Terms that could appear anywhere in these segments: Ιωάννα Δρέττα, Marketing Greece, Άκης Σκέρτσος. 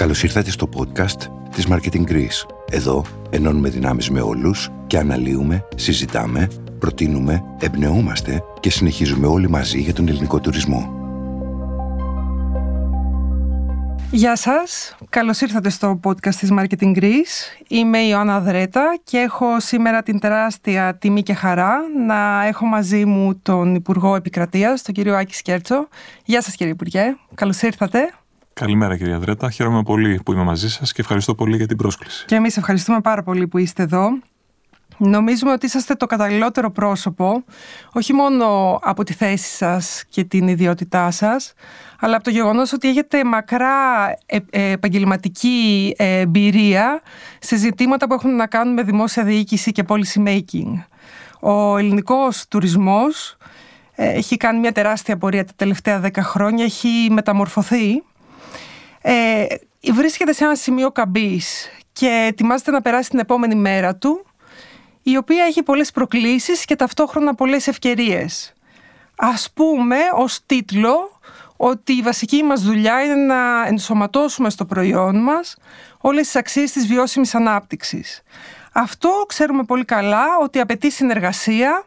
Καλώς ήρθατε στο podcast της Marketing Greece. Εδώ ενώνουμε δυνάμεις με όλους και αναλύουμε, συζητάμε, προτείνουμε, εμπνεούμαστε και συνεχίζουμε όλοι μαζί για τον ελληνικό τουρισμό. Γεια σας, καλώς ήρθατε στο podcast της Marketing Greece. Είμαι η Ιωάννα Δρέττα και έχω σήμερα την τεράστια τιμή και χαρά να έχω μαζί μου τον Υπουργό Επικρατείας, τον κύριο Άκη Σκέρτσο. Γεια σας κύριε Υπουργέ, καλώς ήρθατε. Καλημέρα κυρία Δρέττα, χαίρομαι πολύ που είμαι μαζί σας και ευχαριστώ πολύ για την πρόσκληση. Και εμείς ευχαριστούμε πάρα πολύ που είστε εδώ. Νομίζουμε ότι είσαστε το καταλληλότερο πρόσωπο, όχι μόνο από τη θέση σας και την ιδιότητά σας, αλλά από το γεγονός ότι έχετε μακρά επαγγελματική εμπειρία σε ζητήματα που έχουν να κάνουν με δημόσια διοίκηση και policy making. Ο ελληνικός τουρισμός έχει κάνει μια τεράστια πορεία τα τελευταία 10 χρόνια, έχει μεταμορφωθεί. Βρίσκεται σε ένα σημείο καμπής και ετοιμάζεται να περάσει την επόμενη μέρα του, η οποία έχει πολλές προκλήσεις και ταυτόχρονα πολλές ευκαιρίες. Ας πούμε ως τίτλο ότι η βασική μας δουλειά είναι να ενσωματώσουμε στο προϊόν μας όλες τις αξίες της βιώσιμης ανάπτυξης. Αυτό ξέρουμε πολύ καλά ότι απαιτεί συνεργασία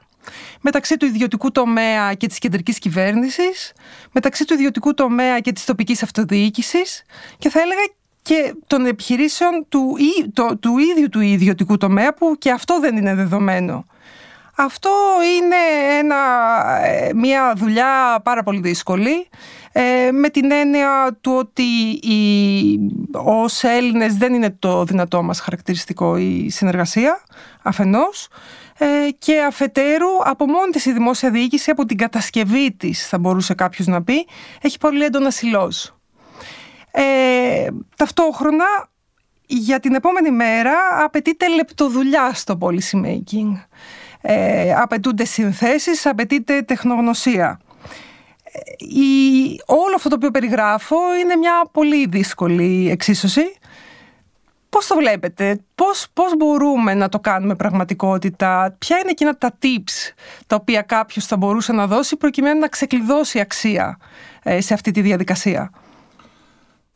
μεταξύ του ιδιωτικού τομέα και της κεντρικής κυβέρνησης, μεταξύ του ιδιωτικού τομέα και της τοπικής αυτοδιοίκησης και θα έλεγα και των επιχειρήσεων του ίδιου του ιδιωτικού τομέα, που και αυτό δεν είναι δεδομένο. Αυτό είναι μια δουλειά πάρα πολύ δύσκολη, με την έννοια του ότι ως Έλληνες δεν είναι το δυνατό μας χαρακτηριστικό η συνεργασία, αφενός, και αφετέρου από μόνη της η δημόσια διοίκηση, από την κατασκευή της θα μπορούσε κάποιος να πει, έχει πολύ έντονα σιλόζ. Ταυτόχρονα για την επόμενη μέρα απαιτείται λεπτοδουλειά στο policy making, απαιτούνται συνθέσεις, απαιτείται τεχνογνωσία. Όλο αυτό το οποίο περιγράφω είναι μια πολύ δύσκολη εξίσωση. Πώς το βλέπετε, πώς μπορούμε να το κάνουμε πραγματικότητα, ποια είναι εκείνα τα tips τα οποία κάποιος θα μπορούσε να δώσει προκειμένου να ξεκλειδώσει αξία σε αυτή τη διαδικασία?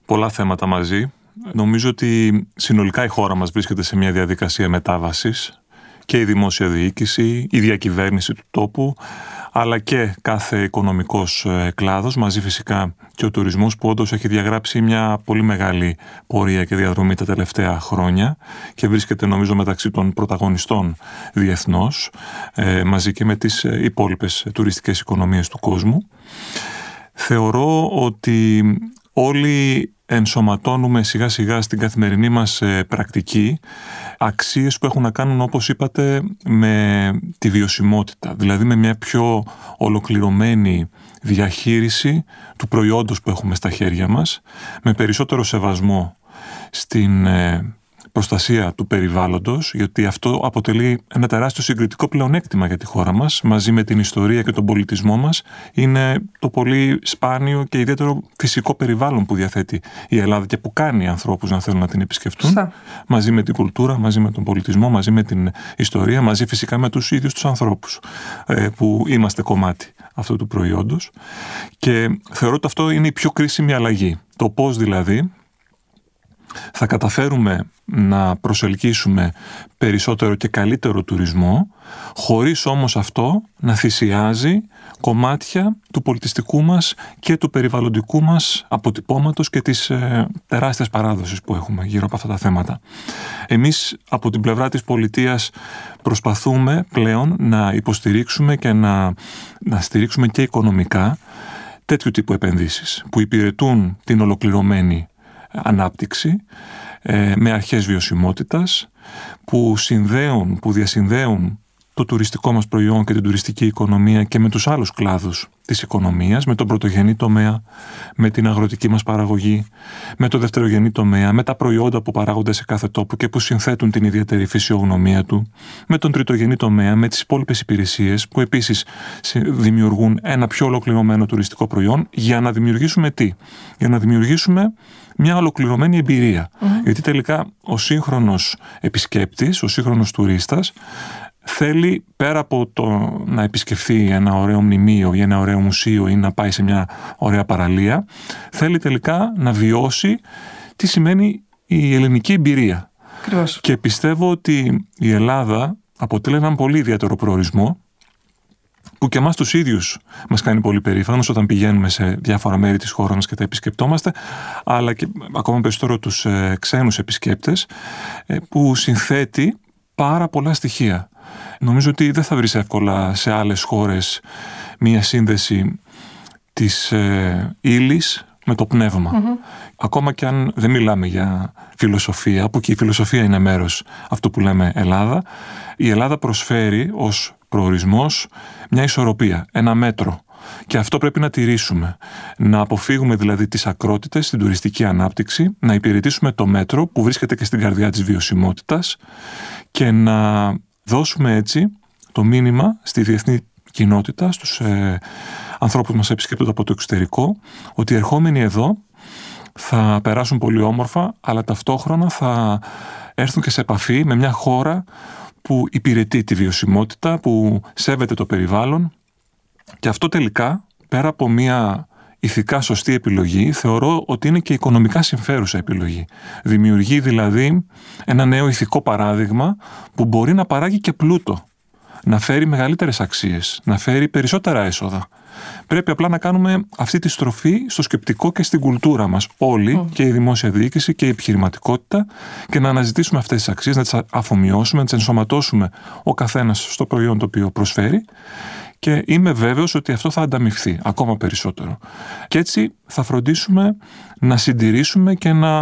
Πολλά θέματα μαζί. Νομίζω ότι συνολικά η χώρα μας βρίσκεται σε μια διαδικασία μετάβασης και η δημόσια διοίκηση, η διακυβέρνηση του τόπου, αλλά και κάθε οικονομικός κλάδος, μαζί φυσικά και ο τουρισμός που όντως έχει διαγράψει μια πολύ μεγάλη πορεία και διαδρομή τα τελευταία χρόνια και βρίσκεται νομίζω μεταξύ των πρωταγωνιστών διεθνώς, μαζί και με τις υπόλοιπες τουριστικές οικονομίες του κόσμου. Θεωρώ ότι όλοι ενσωματώνουμε σιγά σιγά στην καθημερινή μας πρακτική αξίες που έχουν να κάνουν, όπως είπατε, με τη βιωσιμότητα, δηλαδή με μια πιο ολοκληρωμένη διαχείριση του προϊόντος που έχουμε στα χέρια μας, με περισσότερο σεβασμό στην προστασία του περιβάλλοντος, γιατί αυτό αποτελεί ένα τεράστιο συγκριτικό πλεονέκτημα για τη χώρα μας, μαζί με την ιστορία και τον πολιτισμό μας. Είναι το πολύ σπάνιο και ιδιαίτερο φυσικό περιβάλλον που διαθέτει η Ελλάδα και που κάνει ανθρώπους να θέλουν να την επισκεφτούν, μαζί με την κουλτούρα, μαζί με τον πολιτισμό, μαζί με την ιστορία, μαζί φυσικά με τους ίδιους τους ανθρώπους που είμαστε κομμάτι αυτού του προϊόντος. Και θεωρώ ότι αυτό είναι η πιο κρίσιμη αλλαγή. Το πώς δηλαδή θα καταφέρουμε να προσελκύσουμε περισσότερο και καλύτερο τουρισμό, χωρίς όμως αυτό να θυσιάζει κομμάτια του πολιτιστικού μας και του περιβαλλοντικού μας αποτυπώματος και της τεράστιας παράδοσης που έχουμε γύρω από αυτά τα θέματα. Εμείς από την πλευρά της πολιτείας προσπαθούμε πλέον να υποστηρίξουμε και να στηρίξουμε και οικονομικά τέτοιου τύπου επενδύσεις που υπηρετούν την ολοκληρωμένη ανάπτυξη, με αρχές βιωσιμότητας που συνδέουν, που διασυνδέουν το τουριστικό μας προϊόν και την τουριστική οικονομία και με τους άλλους κλάδους της οικονομίας, με τον πρωτογενή τομέα, με την αγροτική μας παραγωγή, με το δευτερογενή τομέα, με τα προϊόντα που παράγονται σε κάθε τόπο και που συνθέτουν την ιδιαίτερη φυσιογνωμία του, με τον τριτογενή τομέα, με τις υπόλοιπες υπηρεσίες που επίσης δημιουργούν ένα πιο ολοκληρωμένο τουριστικό προϊόν, για να δημιουργήσουμε τι? Για να δημιουργήσουμε μια ολοκληρωμένη εμπειρία. Γιατί τελικά ο σύγχρονος επισκέπτης, ο σύγχρονος τουρίστας, θέλει πέρα από το να επισκεφθεί ένα ωραίο μνημείο ή ένα ωραίο μουσείο ή να πάει σε μια ωραία παραλία, θέλει τελικά να βιώσει τι σημαίνει η ελληνική εμπειρία. Ακριβώς. Και πιστεύω ότι η Ελλάδα αποτελεί έναν πολύ ιδιαίτερο προορισμό που και εμάς τους ίδιους μας κάνει πολύ περήφανος όταν πηγαίνουμε σε διάφορα μέρη της χώρας μας και τα επισκεπτόμαστε, αλλά και ακόμα περισσότερο τους ξένους επισκέπτες, που συνθέτει πάρα πολλά στοιχεία. Νομίζω ότι δεν θα βρεις εύκολα σε άλλες χώρες μία σύνδεση της ύλης με το πνεύμα. Mm-hmm. Ακόμα και αν δεν μιλάμε για φιλοσοφία, που και η φιλοσοφία είναι μέρος αυτού που λέμε Ελλάδα, η Ελλάδα προσφέρει ως προορισμός μια ισορροπία, ένα μέτρο. Και αυτό πρέπει να τηρήσουμε. Να αποφύγουμε δηλαδή τις ακρότητες στην τουριστική ανάπτυξη, να υπηρετήσουμε το μέτρο που βρίσκεται και στην καρδιά της βιωσιμότητας και να δώσουμε έτσι το μήνυμα στη διεθνή κοινότητα, στους ανθρώπους που μας επισκέπτονται από το εξωτερικό, ότι οι ερχόμενοι εδώ θα περάσουν πολύ όμορφα, αλλά ταυτόχρονα θα έρθουν και σε επαφή με μια χώρα που υπηρετεί τη βιωσιμότητα, που σέβεται το περιβάλλον. Και αυτό τελικά, πέρα από μια ηθικά σωστή επιλογή, θεωρώ ότι είναι και οικονομικά συμφέρουσα επιλογή. Δημιουργεί δηλαδή ένα νέο ηθικό παράδειγμα που μπορεί να παράγει και πλούτο, να φέρει μεγαλύτερες αξίες, να φέρει περισσότερα έσοδα. Πρέπει απλά να κάνουμε αυτή τη στροφή στο σκεπτικό και στην κουλτούρα μας όλοι, και η δημόσια διοίκηση και η επιχειρηματικότητα, και να αναζητήσουμε αυτές τις αξίες, να τις αφομοιώσουμε, να τις ενσωματώσουμε ο καθένας στο προϊόν το οποίο προσφέρει, και είμαι βέβαιος ότι αυτό θα ανταμειφθεί ακόμα περισσότερο. Και έτσι θα φροντίσουμε να συντηρήσουμε και να,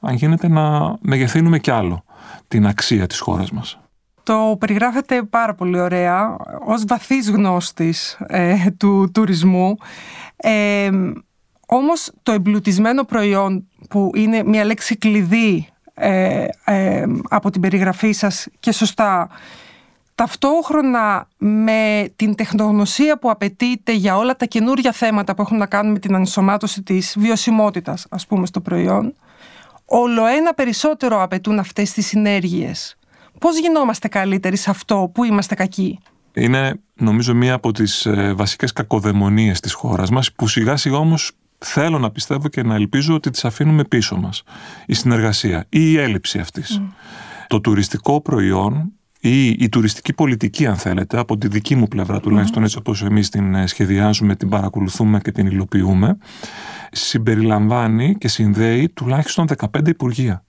αν γίνεται, να μεγεθύνουμε κι άλλο την αξία της χώρας μας. Το περιγράφετε πάρα πολύ ωραία ως βαθύς γνώστης του τουρισμού. Όμως το εμπλουτισμένο προϊόν, που είναι μια λέξη κλειδί από την περιγραφή σας και σωστά, ταυτόχρονα με την τεχνογνωσία που απαιτείται για όλα τα καινούργια θέματα που έχουν να κάνουν με την ενσωμάτωση της βιωσιμότητας, ας πούμε, στο προϊόν, όλο ένα περισσότερο απαιτούν αυτές τις συνέργειες. Πώς γινόμαστε καλύτεροι σε αυτό που είμαστε κακοί? Είναι, νομίζω, μία από τις βασικές κακοδαιμονίες της χώρας μας, που σιγά σιγά όμως θέλω να πιστεύω και να ελπίζω ότι τις αφήνουμε πίσω μας. Η συνεργασία ή η έλλειψη αυτής. Το τουριστικό προϊόν ή η τουριστική πολιτική, αν θέλετε, από τη δική μου πλευρά τουλάχιστον, έτσι όπως εμείς την σχεδιάζουμε, την παρακολουθούμε και την υλοποιούμε, συμπεριλαμβάνει και συνδέει τουλάχιστον 15 υπουργεία.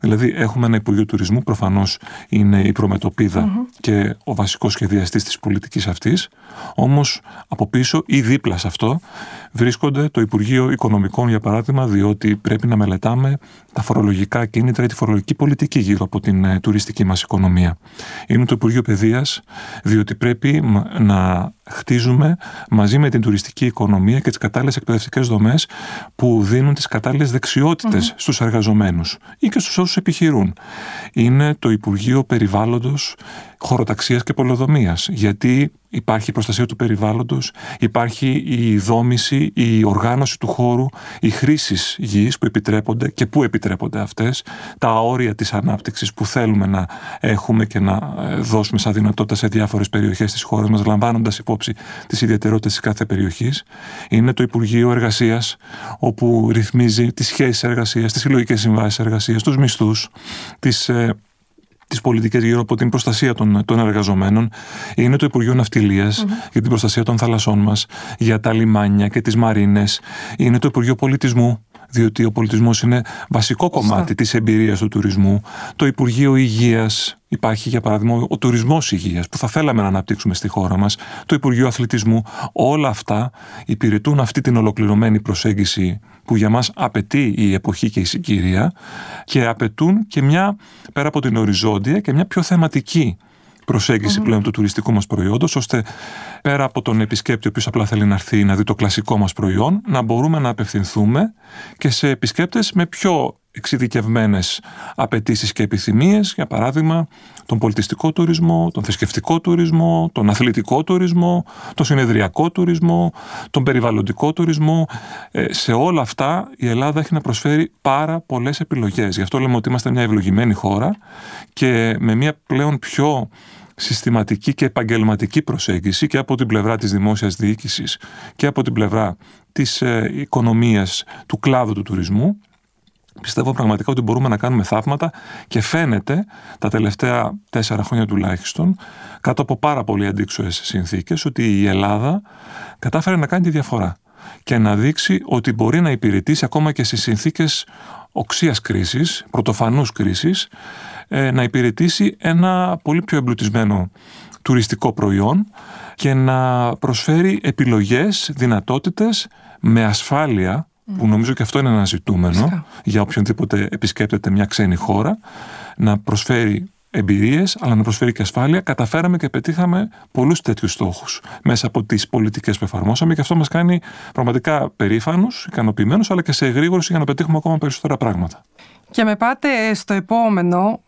Δηλαδή έχουμε ένα Υπουργείο Τουρισμού, προφανώς είναι η προμετωπίδα και ο βασικός σχεδιαστής της πολιτικής αυτής, όμως από πίσω ή δίπλα σε αυτό βρίσκονται το Υπουργείο Οικονομικών, για παράδειγμα, διότι πρέπει να μελετάμε τα φορολογικά κίνητρα ή τη φορολογική πολιτική γύρω από την τουριστική μας οικονομία. Είναι το Υπουργείο Παιδείας, διότι πρέπει να χτίζουμε μαζί με την τουριστική οικονομία και τις κατάλληλες εκπαιδευτικές δομές που δίνουν τις κατάλληλες δεξιότητες στους εργαζομένους ή και στους όσους επιχειρούν. Είναι το Υπουργείο Περιβάλλοντος, Χωροταξίας και Πολεοδομίας, γιατί υπάρχει η προστασία του περιβάλλοντος, υπάρχει η δόμηση, η οργάνωση του χώρου, οι χρήσεις γης που επιτρέπονται και που επιτρέπονται αυτές, τα όρια της ανάπτυξης που θέλουμε να έχουμε και να δώσουμε σαν δυνατότητα σε διάφορες περιοχές της χώρας μας, λαμβάνοντας υπόψη τις ιδιαιτερότητες της κάθε περιοχής. Είναι το Υπουργείο Εργασίας, όπου ρυθμίζει τις σχέσεις εργασίας, τις συλλογικές συμβάσεις εργασίας, τους μισθούς, τις πολιτικές γύρω από την προστασία των εργαζομένων. Είναι το Υπουργείο Ναυτιλίας για την προστασία των θαλασσών μας, για τα λιμάνια και τις μαρίνες. Είναι το Υπουργείο Πολιτισμού, διότι ο πολιτισμός είναι βασικό κομμάτι της εμπειρίας του τουρισμού. Το Υπουργείο Υγείας, υπάρχει για παράδειγμα ο τουρισμός υγείας που θα θέλαμε να αναπτύξουμε στη χώρα μας. Το Υπουργείο Αθλητισμού. Όλα αυτά υπηρετούν αυτή την ολοκληρωμένη προσέγγιση που για μας απαιτεί η εποχή και η συγκυρία, και απαιτούν και μια, πέρα από την οριζόντια, και μια πιο θεματική προσέγγιση πλέον του τουριστικού μας προϊόντος, ώστε πέρα από τον επισκέπτη ο οποίος απλά θέλει να έρθει να δει το κλασικό μας προϊόν, να μπορούμε να απευθυνθούμε και σε επισκέπτες με πιο εξειδικευμένες απαιτήσεις και επιθυμίες, για παράδειγμα τον πολιτιστικό τουρισμό, τον θρησκευτικό τουρισμό, τον αθλητικό τουρισμό, τον συνεδριακό τουρισμό, τον περιβαλλοντικό τουρισμό. Σε όλα αυτά η Ελλάδα έχει να προσφέρει πάρα πολλές επιλογές. Γι' αυτό λέμε ότι είμαστε μια ευλογημένη χώρα, και με μια πλέον πιο συστηματική και επαγγελματική προσέγγιση και από την πλευρά της δημόσιας διοίκησης και από την πλευρά της οικονομίας του κλάδου του τουρισμού, πιστεύω πραγματικά ότι μπορούμε να κάνουμε θαύματα και φαίνεται τα τελευταία 4 χρόνια τουλάχιστον, κάτω από πάρα πολύ αντίξωες συνθήκες, ότι η Ελλάδα κατάφερε να κάνει τη διαφορά και να δείξει ότι μπορεί να υπηρετήσει ακόμα και σε συνθήκες οξείας κρίσης, πρωτοφανούς κρίσης, να υπηρετήσει ένα πολύ πιο εμπλουτισμένο τουριστικό προϊόν και να προσφέρει επιλογές, δυνατότητες με ασφάλεια, που νομίζω και αυτό είναι ένα ζητούμενο για οποιονδήποτε επισκέπτεται μια ξένη χώρα, να προσφέρει εμπειρίες, αλλά να προσφέρει και ασφάλεια. Καταφέραμε και πετύχαμε πολλούς τέτοιους στόχους μέσα από τις πολιτικές που εφαρμόσαμε και αυτό μας κάνει πραγματικά περήφανους, ικανοποιημένους, αλλά και σε εγρήγορση για να πετύχουμε ακόμα περισσότερα πράγματα. Και με πάτε στο επόμενο.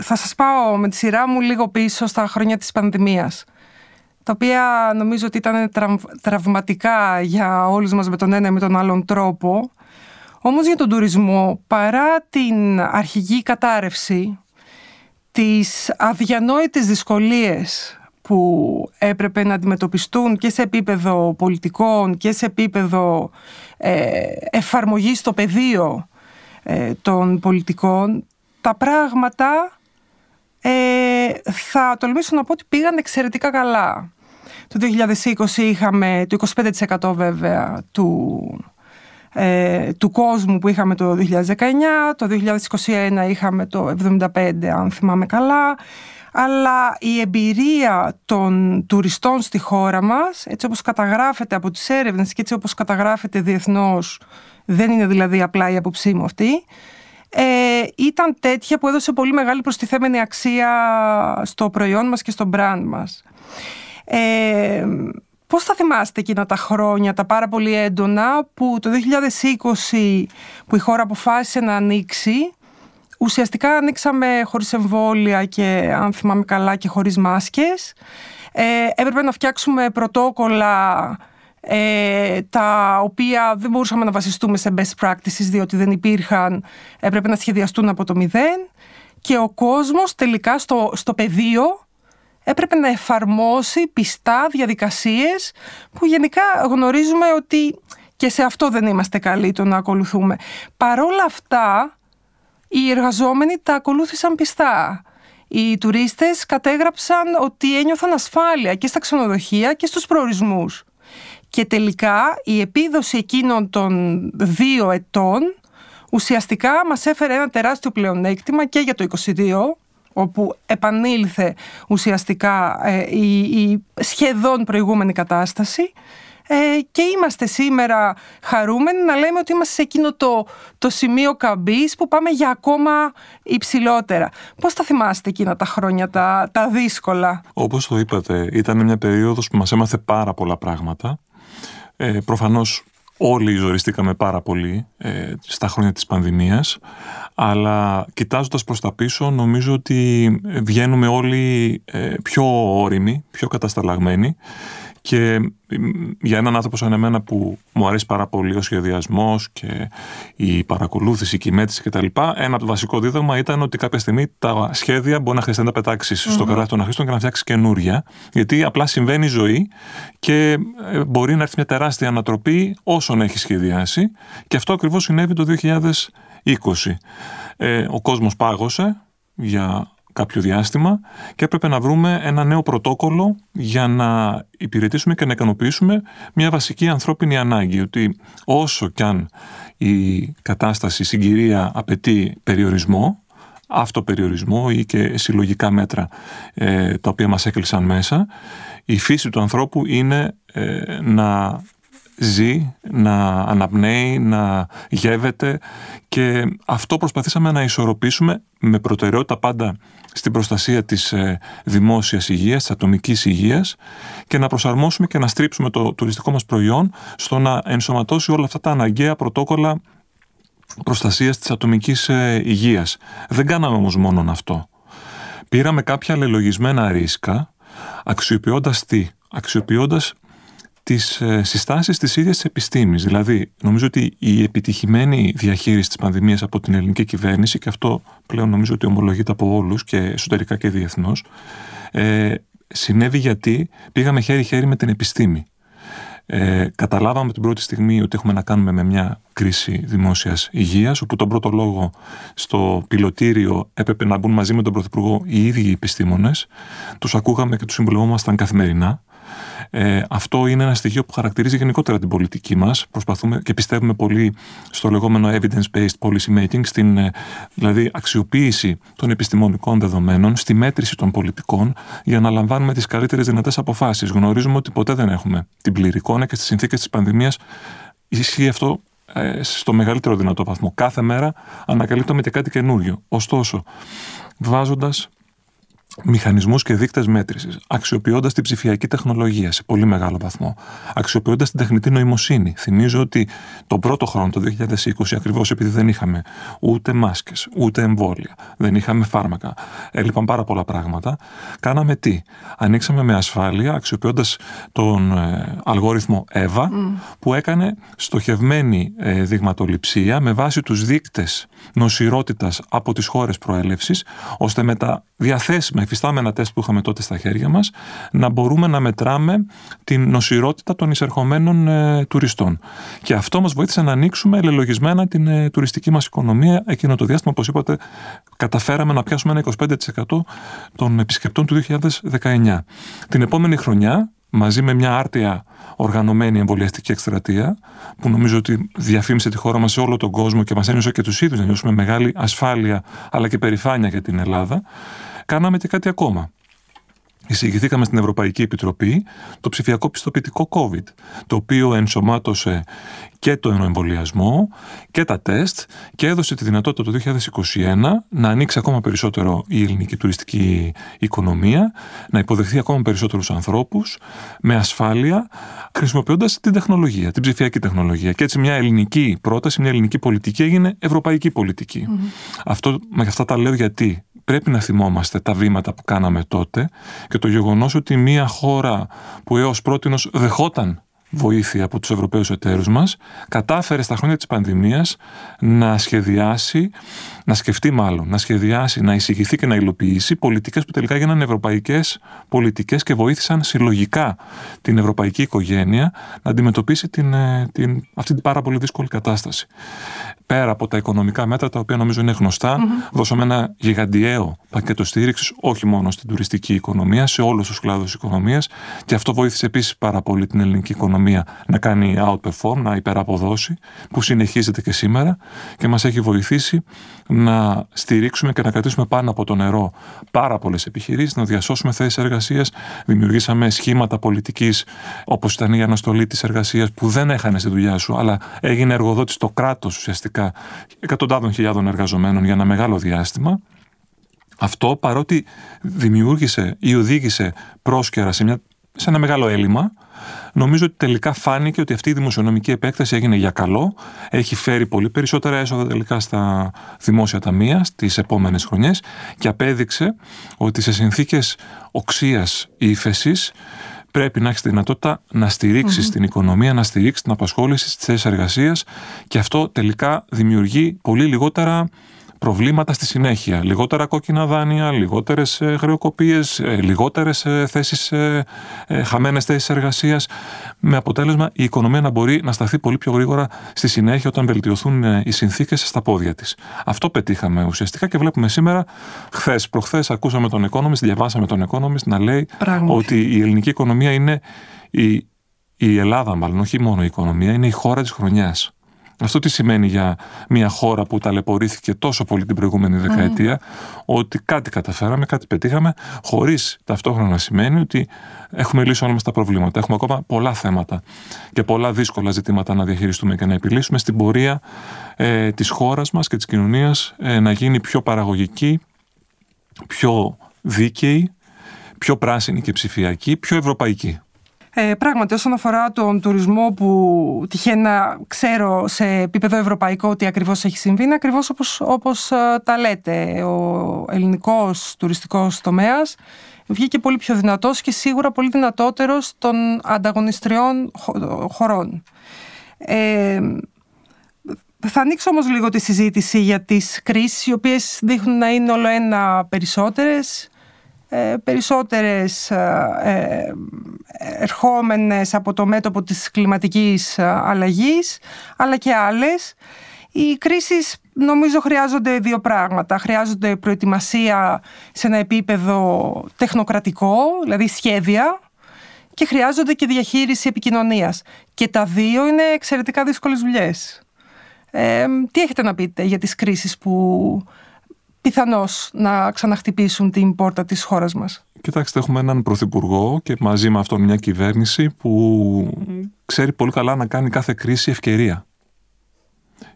Θα σας πάω με τη σειρά μου λίγο πίσω στα χρόνια της πανδημίας, τα οποία νομίζω ότι ήταν τραυματικά για όλους μας με τον ένα ή με τον άλλον τρόπο. Όμως για τον τουρισμό, παρά την αρχική κατάρρευση, τις αδιανόητες δυσκολίες που έπρεπε να αντιμετωπιστούν και σε επίπεδο πολιτικών και σε επίπεδο εφαρμογής στο πεδίο των πολιτικών, τα πράγματα θα τολμήσω να πω ότι πήγαν εξαιρετικά καλά. Το 2020 είχαμε το 25% βέβαια του κόσμου που είχαμε το 2019, το 2021 είχαμε το 75% αν θυμάμαι καλά, αλλά η εμπειρία των τουριστών στη χώρα μας, έτσι όπως καταγράφεται από τις έρευνες και έτσι όπως καταγράφεται διεθνώς, δεν είναι δηλαδή απλά η αποψή μου αυτή, ήταν τέτοια που έδωσε πολύ μεγάλη προστιθέμενη αξία στο προϊόν μας και στο μπραντ μας. Πώς θα θυμάστε εκείνα τα χρόνια, τα πάρα πολύ έντονα, που το 2020 που η χώρα αποφάσισε να ανοίξει, ουσιαστικά ανοίξαμε χωρίς εμβόλια και αν θυμάμαι καλά και χωρίς μάσκες, έπρεπε να φτιάξουμε πρωτόκολλα τα οποία δεν μπορούσαμε να βασιστούμε σε best practices διότι δεν υπήρχαν, έπρεπε να σχεδιαστούν από το μηδέν και ο κόσμος τελικά στο πεδίο έπρεπε να εφαρμόσει πιστά διαδικασίες που γενικά γνωρίζουμε ότι και σε αυτό δεν είμαστε καλοί το να ακολουθούμε. Παρόλα αυτά οι εργαζόμενοι τα ακολούθησαν πιστά. Οι τουρίστες κατέγραψαν ότι ένιωθαν ασφάλεια και στα ξενοδοχεία και στους προορισμούς. Και τελικά η επίδοση εκείνων των 2 ετών ουσιαστικά μας έφερε ένα τεράστιο πλεονέκτημα και για το 2022, όπου επανήλθε ουσιαστικά η σχεδόν προηγούμενη κατάσταση και είμαστε σήμερα χαρούμενοι να λέμε ότι είμαστε σε εκείνο το σημείο καμπής που πάμε για ακόμα υψηλότερα. Πώς θα θυμάστε εκείνα τα χρόνια, τα δύσκολα? Όπως το είπατε, ήταν μια περίοδος που μας έμαθε πάρα πολλά πράγματα. Προφανώς όλοι ζοριστήκαμε πάρα πολύ στα χρόνια της πανδημίας, αλλά κοιτάζοντας προς τα πίσω νομίζω ότι βγαίνουμε όλοι πιο όριμοι, πιο κατασταλαγμένοι και για έναν άνθρωπο σαν εμένα που μου αρέσει πάρα πολύ ο σχεδιασμός και η παρακολούθηση και η μέτρηση κτλ. Ένα βασικό δίδαγμα ήταν ότι κάποια στιγμή τα σχέδια μπορεί να χρειαστεί να τα πετάξεις στο καλάθι των αχρήστων και να φτιάξεις καινούρια, γιατί απλά συμβαίνει η ζωή και μπορεί να έρθει μια τεράστια ανατροπή όσων έχει σχεδιάσει και αυτό ακριβώς συνέβη το 2020. Ο κόσμος πάγωσε για κάποιο διάστημα και έπρεπε να βρούμε ένα νέο πρωτόκολλο για να υπηρετήσουμε και να ικανοποιήσουμε μια βασική ανθρώπινη ανάγκη, ότι όσο κι αν η κατάσταση, η συγκυρία απαιτεί περιορισμό, αυτοπεριορισμό ή και συλλογικά μέτρα τα οποία μας έκλεισαν μέσα, η φύση του ανθρώπου είναι να ζει, να αναπνέει, να γεύεται και αυτό προσπαθήσαμε να ισορροπήσουμε με προτεραιότητα πάντα στην προστασία της δημόσιας υγείας, της ατομικής υγείας και να προσαρμόσουμε και να στρίψουμε το τουριστικό μας προϊόν στο να ενσωματώσει όλα αυτά τα αναγκαία πρωτόκολλα προστασίας της ατομικής υγείας. Δεν κάναμε όμως μόνον αυτό. Πήραμε κάποια αλληλογισμένα ρίσκα αξιοποιώντας τις συστάσεις της ίδιας της επιστήμης. Δηλαδή, νομίζω ότι η επιτυχημένη διαχείριση της πανδημίας από την ελληνική κυβέρνηση, και αυτό πλέον νομίζω ότι ομολογείται από όλους και εσωτερικά και διεθνώς, συνέβη γιατί πήγαμε χέρι-χέρι με την επιστήμη. Καταλάβαμε την πρώτη στιγμή ότι έχουμε να κάνουμε με μια κρίση δημόσιας υγείας, όπου τον πρώτο λόγο στο πιλωτήριο έπρεπε να μπουν μαζί με τον Πρωθυπουργό οι ίδιοι οι επιστήμονες. Τους ακούγαμε και τους συμβουλευόμασταν καθημερινά. Αυτό είναι ένα στοιχείο που χαρακτηρίζει γενικότερα την πολιτική μας. Προσπαθούμε και πιστεύουμε πολύ στο λεγόμενο evidence-based policy making, στην δηλαδή αξιοποίηση των επιστημονικών δεδομένων στη μέτρηση των πολιτικών για να λαμβάνουμε τις καλύτερες δυνατές αποφάσεις. Γνωρίζουμε ότι ποτέ δεν έχουμε την πλήρη εικόνα και στις συνθήκες της πανδημίας ισχύει αυτό στο μεγαλύτερο δυνατό βαθμό. Κάθε μέρα ανακαλύπτουμε και κάτι καινούριο. Ωστόσο, βάζοντας μηχανισμούς και δείκτες μέτρησης, αξιοποιώντας την ψηφιακή τεχνολογία σε πολύ μεγάλο βαθμό, αξιοποιώντας την τεχνητή νοημοσύνη. Θυμίζω ότι τον πρώτο χρόνο, το 2020, ακριβώς επειδή δεν είχαμε ούτε μάσκες, ούτε εμβόλια, δεν είχαμε φάρμακα, έλειπαν πάρα πολλά πράγματα, κάναμε τι? Ανοίξαμε με ασφάλεια, αξιοποιώντας τον αλγόριθμο EVA, που έκανε στοχευμένη δειγματοληψία με βάση τους δείκτες νοσηρότητας από τις χώρες προέλευσης, ώστε με τα διαθέσιμα υφιστάμενα τεστ που είχαμε τότε στα χέρια μας να μπορούμε να μετράμε την νοσηρότητα των εισερχομένων τουριστών. Και αυτό μας βοήθησε να ανοίξουμε ελελογισμένα την τουριστική μας οικονομία. Εκείνο το διάστημα, όπως είπατε, καταφέραμε να πιάσουμε ένα 25% των επισκεπτών του 2019. Την επόμενη χρονιά, μαζί με μια άρτια οργανωμένη εμβολιαστική εκστρατεία, που νομίζω ότι διαφήμισε τη χώρα μας σε όλο τον κόσμο και μας ένιωσε και τους ίδιους να νιώσουμε μεγάλη ασφάλεια αλλά και περηφάνεια για την Ελλάδα, κάναμε και κάτι ακόμα. Εισηγηθήκαμε στην Ευρωπαϊκή Επιτροπή το ψηφιακό πιστοποιητικό COVID, το οποίο ενσωμάτωσε και τον εμβολιασμό και τα τεστ και έδωσε τη δυνατότητα το 2021 να ανοίξει ακόμα περισσότερο η ελληνική τουριστική οικονομία, να υποδεχθεί ακόμα περισσότερους ανθρώπους με ασφάλεια, χρησιμοποιώντας την τεχνολογία, την ψηφιακή τεχνολογία. Και έτσι μια ελληνική πρόταση, μια ελληνική πολιτική έγινε ευρωπαϊκή πολιτική. Αυτό, με αυτά τα λέω γιατί πρέπει να θυμόμαστε τα βήματα που κάναμε τότε και το γεγονός ότι μια χώρα που έως πρότινος δεχόταν βοήθεια από τους Ευρωπαίους εταίρους μας, κατάφερε στα χρόνια της πανδημίας να σχεδιάσει, να εισηγηθεί και να υλοποιήσει πολιτικές που τελικά έγιναν ευρωπαϊκές πολιτικές και βοήθησαν συλλογικά την ευρωπαϊκή οικογένεια να αντιμετωπίσει αυτή την πάρα πολύ δύσκολη κατάσταση. Πέρα από τα οικονομικά μέτρα, τα οποία νομίζω είναι γνωστά, δώσαμε ένα γιγαντιαίο πακέτο στήριξης, όχι μόνο στην τουριστική οικονομία, σε όλους τους κλάδους οικονομίας, και αυτό βοήθησε επίσης πάρα πολύ την ελληνική οικονομία να κάνει outperform, να υπεραποδώσει, που συνεχίζεται και σήμερα και μας έχει βοηθήσει να στηρίξουμε και να κρατήσουμε πάνω από το νερό πάρα πολλές επιχειρήσεις, να διασώσουμε θέσεις εργασίας. Δημιουργήσαμε σχήματα πολιτικής, όπως ήταν η αναστολή της εργασίας, που δεν έχανες τη δουλειά σου, αλλά έγινε εργοδότης το κράτος ουσιαστικά εκατοντάδων χιλιάδων εργαζομένων για ένα μεγάλο διάστημα. Αυτό, παρότι δημιούργησε ή οδήγησε πρόσκαιρα σε ένα μεγάλο έλλειμμα, νομίζω ότι τελικά φάνηκε ότι αυτή η δημοσιονομική επέκταση έγινε για καλό. Έχει φέρει πολύ περισσότερα έσοδα τελικά στα δημόσια ταμεία στις επόμενες χρονιές και απέδειξε ότι σε συνθήκες οξείας ύφεσης πρέπει να έχεις τη δυνατότητα να στηρίξεις την οικονομία, να στηρίξεις την απασχόληση, στις θέσεις εργασίας, και αυτό τελικά δημιουργεί πολύ λιγότερα προβλήματα στη συνέχεια. Λιγότερα κόκκινα δάνεια, λιγότερες χρεοκοπίες, λιγότερες χαμένες θέσεις εργασίας, με αποτέλεσμα η οικονομία να μπορεί να σταθεί πολύ πιο γρήγορα στη συνέχεια όταν βελτιωθούν οι συνθήκες στα πόδια της. Αυτό πετύχαμε ουσιαστικά και βλέπουμε σήμερα, προχθές ακούσαμε τον Economist, διαβάσαμε τον Economist να λέει ότι η ελληνική οικονομία είναι η Ελλάδα, μάλλον όχι μόνο η οικονομία, είναι η χώρα της χρονιάς. Αυτό τι σημαίνει για μια χώρα που ταλαιπωρήθηκε τόσο πολύ την προηγούμενη δεκαετία, ότι κάτι καταφέραμε, κάτι πετύχαμε, χωρίς ταυτόχρονα να σημαίνει ότι έχουμε λύσει όλα μας τα προβλήματα. Έχουμε ακόμα πολλά θέματα και πολλά δύσκολα ζητήματα να διαχειριστούμε και να επιλύσουμε στην πορεία της χώρας μας και της κοινωνίας, να γίνει πιο παραγωγική, πιο δίκαιη, πιο πράσινη και ψηφιακή, πιο ευρωπαϊκή. Πράγματι, όσον αφορά τον τουρισμό, που τυχαίνει να ξέρω σε επίπεδο ευρωπαϊκό τι ακριβώς έχει συμβεί, είναι ακριβώς όπως τα λέτε. Ο ελληνικός τουριστικός τομέας βγήκε πολύ πιο δυνατός και σίγουρα πολύ δυνατότερος των ανταγωνιστριών χωρών. Θα ανοίξω όμως λίγο τη συζήτηση για τις κρίσεις, οι οποίες δείχνουν να είναι όλο ένα περισσότερες. περισσότερες ερχόμενες από το μέτωπο της κλιματικής αλλαγής, αλλά και άλλες. Οι κρίσεις νομίζω χρειάζονται δύο πράγματα. Χρειάζονται προετοιμασία σε ένα επίπεδο τεχνοκρατικό, δηλαδή σχέδια, και χρειάζονται και διαχείριση επικοινωνίας. Και τα δύο είναι εξαιρετικά δύσκολες δουλειές. Τι έχετε να πείτε για τις κρίσεις που πιθανώς να ξαναχτυπήσουν την πόρτα της χώρας μας? Κοιτάξτε, έχουμε έναν πρωθυπουργό και μαζί με αυτόν μια κυβέρνηση που ξέρει πολύ καλά να κάνει κάθε κρίση ευκαιρία.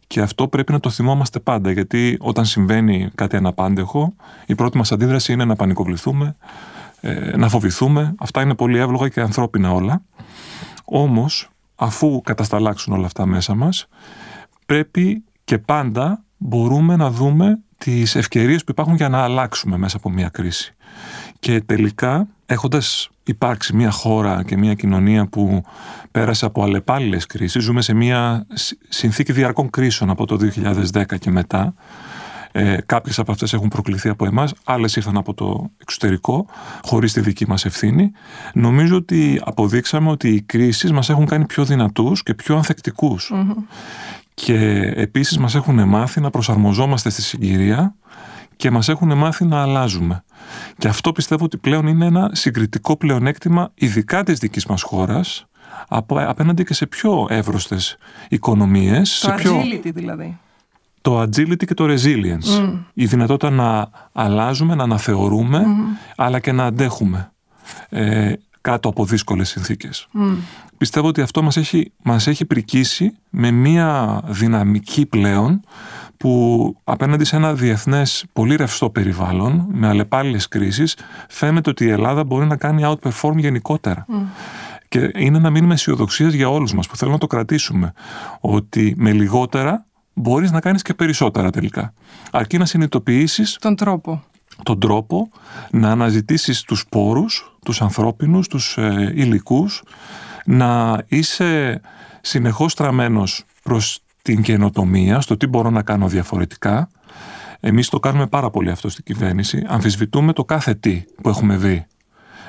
Και αυτό πρέπει να το θυμόμαστε πάντα, γιατί όταν συμβαίνει κάτι αναπάντεχο, η πρώτη μας αντίδραση είναι να πανικοβληθούμε, να φοβηθούμε. Αυτά είναι πολύ εύλογα και ανθρώπινα όλα. Όμως, αφού κατασταλάξουν όλα αυτά μέσα μας, πρέπει και πάντα μπορούμε να δούμε τις ευκαιρίες που υπάρχουν για να αλλάξουμε μέσα από μια κρίση. Και τελικά, έχοντας υπάρξει μια χώρα και μια κοινωνία που πέρασε από αλλεπάλληλες κρίσεις, ζούμε σε μια συνθήκη διαρκών κρίσεων από το 2010 και μετά. Κάποιες από αυτές έχουν προκληθεί από εμάς, άλλες ήρθαν από το εξωτερικό, χωρίς τη δική μας ευθύνη. Νομίζω ότι αποδείξαμε ότι οι κρίσεις μας έχουν κάνει πιο δυνατούς και πιο ανθεκτικούς. Mm-hmm. Και επίσης μας έχουν μάθει να προσαρμοζόμαστε στη συγκυρία και μας έχουν μάθει να αλλάζουμε. Και αυτό πιστεύω ότι πλέον είναι ένα συγκριτικό πλεονέκτημα, ειδικά της δικής μας χώρας, απέναντι και σε πιο εύρωστες οικονομίες. Το agility δηλαδή. Το agility και το resilience. Mm. Η δυνατότητα να αλλάζουμε, να αναθεωρούμε, αλλά και να αντέχουμε κάτω από δύσκολες συνθήκες. Mm. Πιστεύω ότι αυτό μας έχει πρικίσει με μια δυναμική πλέον που απέναντι σε ένα διεθνές πολύ ρευστό περιβάλλον, με αλλεπάλληλες κρίσεις, φαίνεται ότι η Ελλάδα μπορεί να κάνει outperform γενικότερα. Mm. Και είναι ένα μήνυμα αισιοδοξίας για όλους μας που θέλουμε να το κρατήσουμε. Ότι με λιγότερα μπορείς να κάνεις και περισσότερα τελικά. Αρκεί να συνειδητοποιήσεις τον τρόπο να αναζητήσεις τους πόρους, τους ανθρώπινους, τους υλικούς, να είσαι συνεχώς στραμμένος προς την καινοτομία, στο τι μπορώ να κάνω διαφορετικά. Εμείς το κάνουμε πάρα πολύ αυτό στην κυβέρνηση. Αμφισβητούμε το κάθε τι που έχουμε δει.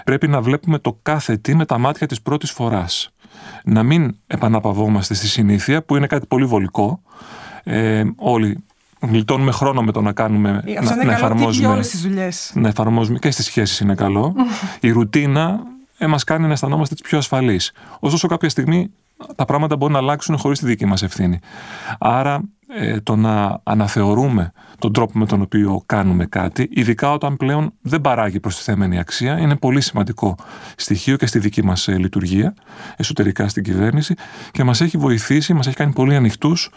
Πρέπει να βλέπουμε το κάθε τι με τα μάτια της πρώτης φοράς. Να μην επαναπαυόμαστε στη συνήθεια που είναι κάτι πολύ βολικό. Όλοι γλιτώνουμε χρόνο με το να κάνουμε, να εφαρμόζουμε. Να εφαρμόζουμε και στις σχέσεις είναι καλό. Η ρουτίνα μας κάνει να αισθανόμαστε πιο ασφαλείς. Ωστόσο, κάποια στιγμή τα πράγματα μπορούν να αλλάξουν χωρίς τη δική μας ευθύνη. Άρα, το να αναθεωρούμε τον τρόπο με τον οποίο κάνουμε κάτι, ειδικά όταν πλέον δεν παράγει προστιθέμενη αξία, είναι πολύ σημαντικό στοιχείο και στη δική μας λειτουργία, εσωτερικά στην κυβέρνηση, και μας έχει βοηθήσει, μας έχει κάνει πολύ ανοιχτούς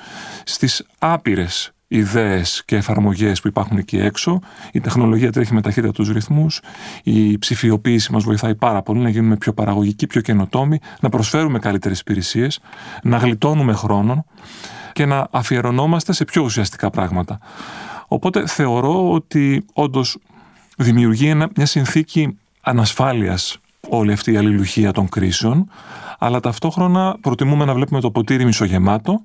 στις άπειρες ιδέες και εφαρμογές που υπάρχουν εκεί έξω. Η τεχνολογία τρέχει με ταχύτητα τους ρυθμούς, η ψηφιοποίηση μας βοηθάει πάρα πολύ να γίνουμε πιο παραγωγικοί, πιο καινοτόμοι, να προσφέρουμε καλύτερες υπηρεσίες, να γλιτώνουμε χρόνο και να αφιερωνόμαστε σε πιο ουσιαστικά πράγματα. Οπότε θεωρώ ότι όντως δημιουργεί μια συνθήκη ανασφάλειας όλη αυτή η αλληλουχία των κρίσεων, αλλά ταυτόχρονα προτιμούμε να βλέπουμε το ποτήρι μισογεμάτο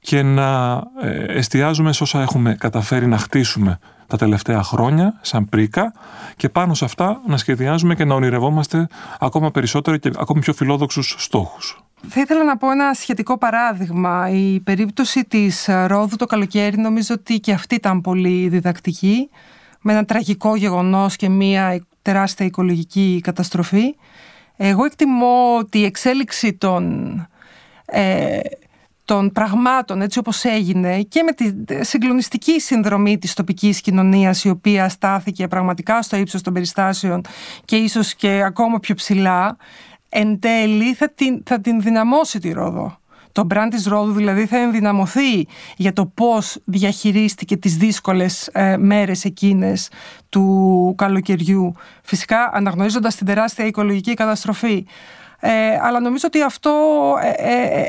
και να εστιάζουμε σε όσα έχουμε καταφέρει να χτίσουμε τα τελευταία χρόνια σαν πρίκα και πάνω σε αυτά να σχεδιάζουμε και να ονειρευόμαστε ακόμα περισσότερο και ακόμη πιο φιλόδοξους στόχους. Θα ήθελα να πω ένα σχετικό παράδειγμα. Η περίπτωση της Ρόδου το καλοκαίρι νομίζω ότι και αυτή ήταν πολύ διδακτική, με ένα τραγικό γεγονός και μια τεράστια οικολογική καταστροφή. Εγώ εκτιμώ ότι η εξέλιξη των πραγμάτων, έτσι όπως έγινε, και με τη συγκλονιστική συνδρομή της τοπικής κοινωνίας, η οποία στάθηκε πραγματικά στο ύψος των περιστάσεων και ίσως και ακόμα πιο ψηλά, εν τέλει θα την δυναμώσει τη Ρόδο. Το brand της Ρόδου δηλαδή θα ενδυναμωθεί για το πώς διαχειρίστηκε τις δύσκολες μέρες εκείνες του καλοκαιριού. Φυσικά αναγνωρίζοντας την τεράστια οικολογική καταστροφή. Αλλά νομίζω ότι αυτό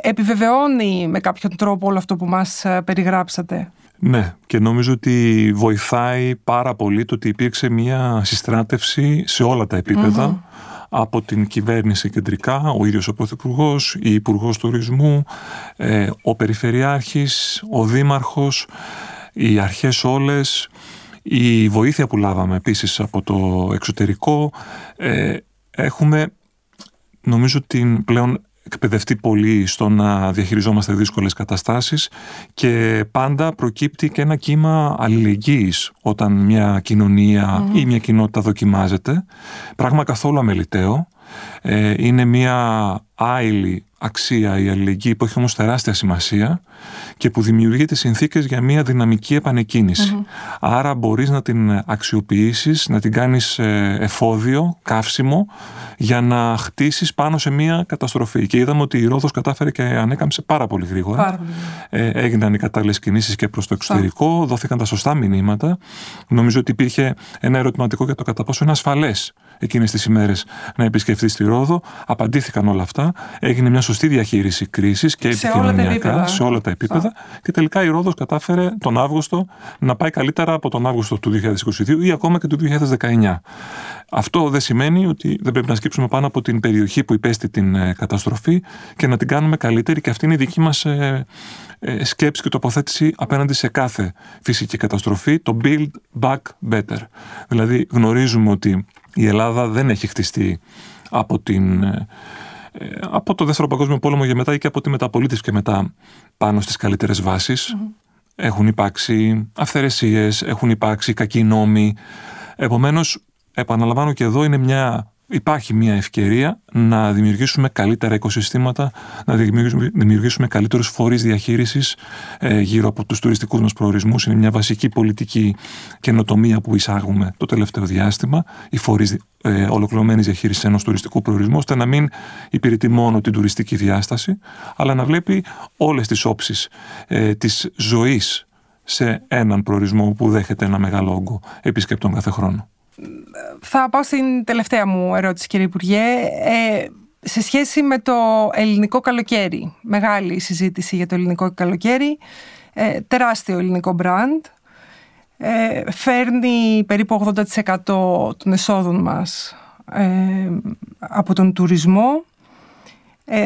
επιβεβαιώνει με κάποιον τρόπο όλο αυτό που μας περιγράψατε. Ναι, και νομίζω ότι βοηθάει πάρα πολύ το ότι υπήρξε μια συστράτευση σε όλα τα επίπεδα. Mm-hmm. Από την κυβέρνηση κεντρικά, ο ίδιος ο Πρωθυπουργός, η Υπουργός Τουρισμού, ο Περιφερειάρχης, ο Δήμαρχος, οι αρχές όλες, Η βοήθεια που λάβαμε επίσης από το εξωτερικό, έχουμε νομίζω την πλέον εκπαιδευτεί πολύ στο να διαχειριζόμαστε δύσκολες καταστάσεις και πάντα προκύπτει και ένα κύμα αλληλεγγύης όταν μια κοινωνία ή μια κοινότητα δοκιμάζεται. Πράγμα καθόλου αμεληταίο. Είναι μια άειλη αξία η αλληλεγγύη που έχει όμως τεράστια σημασία και που δημιουργεί τις συνθήκες για μια δυναμική επανεκκίνηση. Άρα μπορείς να την αξιοποιήσεις, να την κάνεις εφόδιο, καύσιμο για να χτίσεις πάνω σε μια καταστροφή. Και είδαμε ότι η Ρόδος κατάφερε και ανέκαμψε πάρα πολύ γρήγορα. Έγιναν οι κατάλληλες κινήσεις και προς το εξωτερικό, δόθηκαν τα σωστά μηνύματα. Νομίζω ότι υπήρχε ένα ερωτηματικό για το κατά πόσο είναι ασφαλές εκείνες τις ημέρες να επισκεφθείς τη Ρόδο. Απαντήθηκαν όλα αυτά. Έγινε μια σωστή διαχείριση κρίσης και επικοινωνιακά σε όλα τα επίπεδα. Και τελικά η Ρόδος κατάφερε τον Αύγουστο να πάει καλύτερα από τον Αύγουστο του 2022 ή ακόμα και του 2019. Αυτό δεν σημαίνει ότι δεν πρέπει να σκύψουμε πάνω από την περιοχή που υπέστη την καταστροφή και να την κάνουμε καλύτερη. Και αυτή είναι η δική μας σκέψη και τοποθέτηση απέναντι σε κάθε φυσική καταστροφή. Το build back better. Δηλαδή γνωρίζουμε ότι η Ελλάδα δεν έχει χτιστεί από το Δεύτερο Παγκόσμιο Πόλεμο και μετά ή και από τη μεταπολίτευση και μετά πάνω στις καλύτερες βάσεις. Έχουν υπάρξει αυθαιρεσίες, έχουν υπάρξει κακοί νόμοι. Επομένως, επαναλαμβάνω και εδώ, υπάρχει μια ευκαιρία να δημιουργήσουμε καλύτερα οικοσυστήματα, να δημιουργήσουμε καλύτερους φορείς διαχείρισης γύρω από τους τουριστικούς μας προορισμούς. Είναι μια βασική πολιτική καινοτομία που εισάγουμε το τελευταίο διάστημα, οι φορείς ολοκληρωμένης διαχείρισης ενός τουριστικού προορισμού, ώστε να μην υπηρετεί μόνο την τουριστική διάσταση, αλλά να βλέπει όλες τις όψεις της ζωής σε έναν προορισμό που δέχεται ένα μεγάλο όγκο επισκεπτών κάθε χρόνο. Θα πάω στην τελευταία μου ερώτηση, κύριε Υπουργέ. Σε σχέση με το ελληνικό καλοκαίρι, μεγάλη συζήτηση για το ελληνικό καλοκαίρι, τεράστιο ελληνικό μπραντ, φέρνει περίπου 80% των εσόδων μας από τον τουρισμό.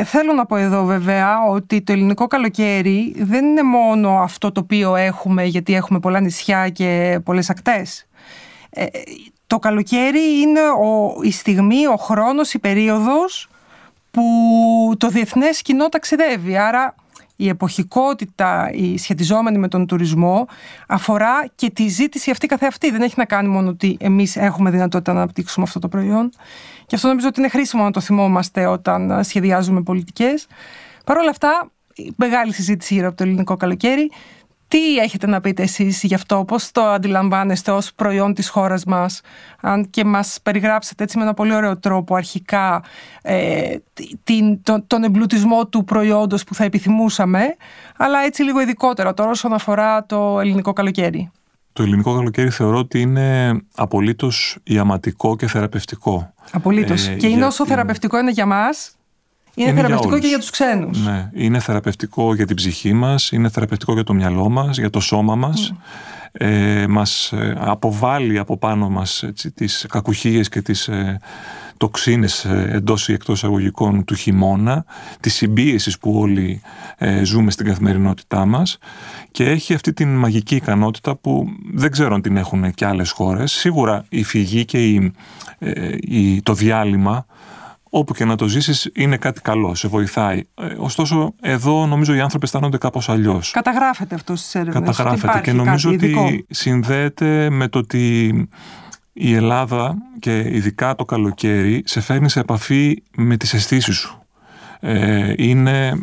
Θέλω να πω εδώ βέβαια ότι το ελληνικό καλοκαίρι δεν είναι μόνο αυτό το οποίο έχουμε, γιατί έχουμε πολλά νησιά και πολλές ακτές. Το καλοκαίρι είναι η στιγμή, ο χρόνος, η περίοδος που το διεθνές κοινό ταξιδεύει. Άρα η εποχικότητα, η σχετιζόμενη με τον τουρισμό, αφορά και τη ζήτηση αυτή καθεαυτή. Δεν έχει να κάνει μόνο ότι εμείς έχουμε δυνατότητα να αναπτύξουμε αυτό το προϊόν. Και αυτό νομίζω ότι είναι χρήσιμο να το θυμόμαστε όταν σχεδιάζουμε πολιτικές. Παρ' όλα αυτά, μεγάλη συζήτηση γύρω από το ελληνικό καλοκαίρι. Τι έχετε να πείτε εσείς γι' αυτό, πώς το αντιλαμβάνεστε ως προϊόν της χώρας μας, αν και μας περιγράψετε έτσι με ένα πολύ ωραίο τρόπο αρχικά τον εμπλουτισμό του προϊόντος που θα επιθυμούσαμε, αλλά έτσι λίγο ειδικότερα τώρα όσον αφορά το ελληνικό καλοκαίρι. Το ελληνικό καλοκαίρι θεωρώ ότι είναι απολύτως ιαματικό και θεραπευτικό. Απολύτως. Και είναι όσο θεραπευτικό είναι για μας. Είναι θεραπευτικό και για τους ξένους. Ναι, είναι θεραπευτικό για την ψυχή μας, είναι θεραπευτικό για το μυαλό μας, για το σώμα μας. Μας αποβάλλει από πάνω μας τις κακουχίες και τις τοξίνες εντός ή εκτός αγωγικών του χειμώνα, τις συμπίεσεις που όλοι ζούμε στην καθημερινότητά μας και έχει αυτή την μαγική ικανότητα που δεν ξέρω αν την έχουν και άλλες χώρες. Σίγουρα η φυγή και το διάλειμμα, όπου και να το ζήσεις, είναι κάτι καλό, σε βοηθάει. Ωστόσο, εδώ νομίζω οι άνθρωποι αισθάνονται κάπως αλλιώς. Καταγράφεται αυτό στις έρευνες. Καταγράφεται και νομίζω ότι συνδέεται με το ότι η Ελλάδα και ειδικά το καλοκαίρι σε φέρνει σε επαφή με τις αισθήσεις σου. Είναι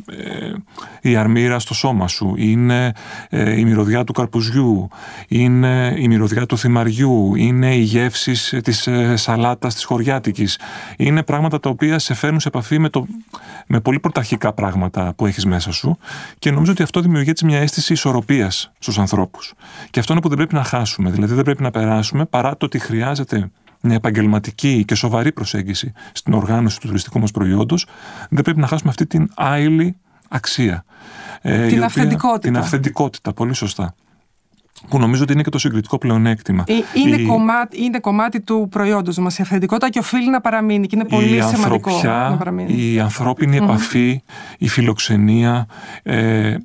η αρμύρα στο σώμα σου, είναι η μυρωδιά του καρπουζιού, είναι η μυρωδιά του θυμαριού, είναι οι γεύσεις της σαλάτας της χωριάτικης. Είναι πράγματα τα οποία σε φέρνουν σε επαφή με πολύ πρωταρχικά πράγματα που έχεις μέσα σου και νομίζω ότι αυτό δημιουργεί έτσι μια αίσθηση ισορροπίας στους ανθρώπους. Και αυτό είναι που δεν πρέπει να χάσουμε, δηλαδή δεν πρέπει να περάσουμε παρά το ότι χρειάζεται μια επαγγελματική και σοβαρή προσέγγιση στην οργάνωση του τουριστικού μας προϊόντος, δεν πρέπει να χάσουμε αυτή την άειλη αξία. Την αυθεντικότητα, πολύ σωστά. Που νομίζω ότι είναι και το συγκριτικό πλεονέκτημα. Είναι κομμάτι του προϊόντος μας η αυθεντικότητα και οφείλει να παραμείνει και είναι πολύ σημαντικό να παραμείνει. Η ανθρώπινη επαφή, η φιλοξενία.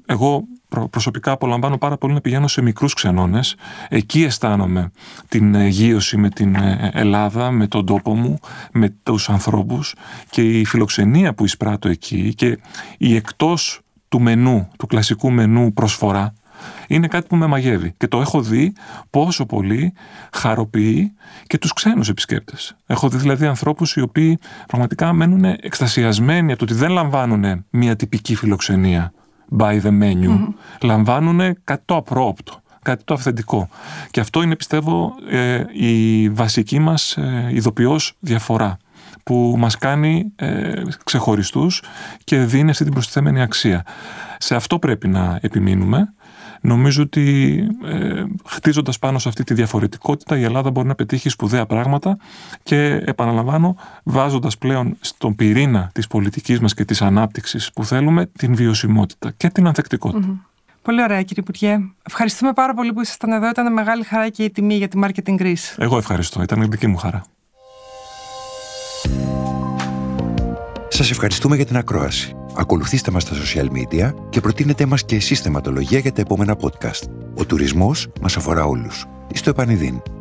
Εγώ προσωπικά απολαμβάνω πάρα πολύ να πηγαίνω σε μικρούς ξενώνες. Εκεί αισθάνομαι την γείωση με την Ελλάδα, με τον τόπο μου, με τους ανθρώπους και η φιλοξενία που εισπράττω εκεί και η εκτός του μενού, του κλασικού μενού προσφορά, είναι κάτι που με μαγεύει και το έχω δει πόσο πολύ χαροποιεί και τους ξένους επισκέπτες. Έχω δει δηλαδή ανθρώπους οι οποίοι πραγματικά μένουν εκστασιασμένοι από το ότι δεν λαμβάνουν μια τυπική φιλοξενία by the menu, λαμβάνουν κάτι το απρόοπτο, κάτι το αυθεντικό και αυτό είναι πιστεύω η βασική μας ειδοποιός διαφορά που μας κάνει ξεχωριστούς και δίνει αυτή την προστιθέμενη αξία. Σε αυτό πρέπει να επιμείνουμε. Νομίζω ότι χτίζοντας πάνω σε αυτή τη διαφορετικότητα η Ελλάδα μπορεί να πετύχει σπουδαία πράγματα και επαναλαμβάνω βάζοντας πλέον στον πυρήνα της πολιτικής μας και της ανάπτυξης που θέλουμε την βιωσιμότητα και την ανθεκτικότητα. Πολύ ωραία κύριε Υπουργέ. Ευχαριστούμε πάρα πολύ που ήσασταν εδώ. Ήταν μεγάλη χαρά και η τιμή για τη Marketing Greece. Εγώ ευχαριστώ. Ήταν η δική μου χαρά. Σας ευχαριστούμε για την ακρόαση. Ακολουθήστε μας στα social media και προτείνετε μας και εσείς θεματολογία για τα επόμενα podcast. Ο τουρισμός μας αφορά όλους. Εις το επανειδήν.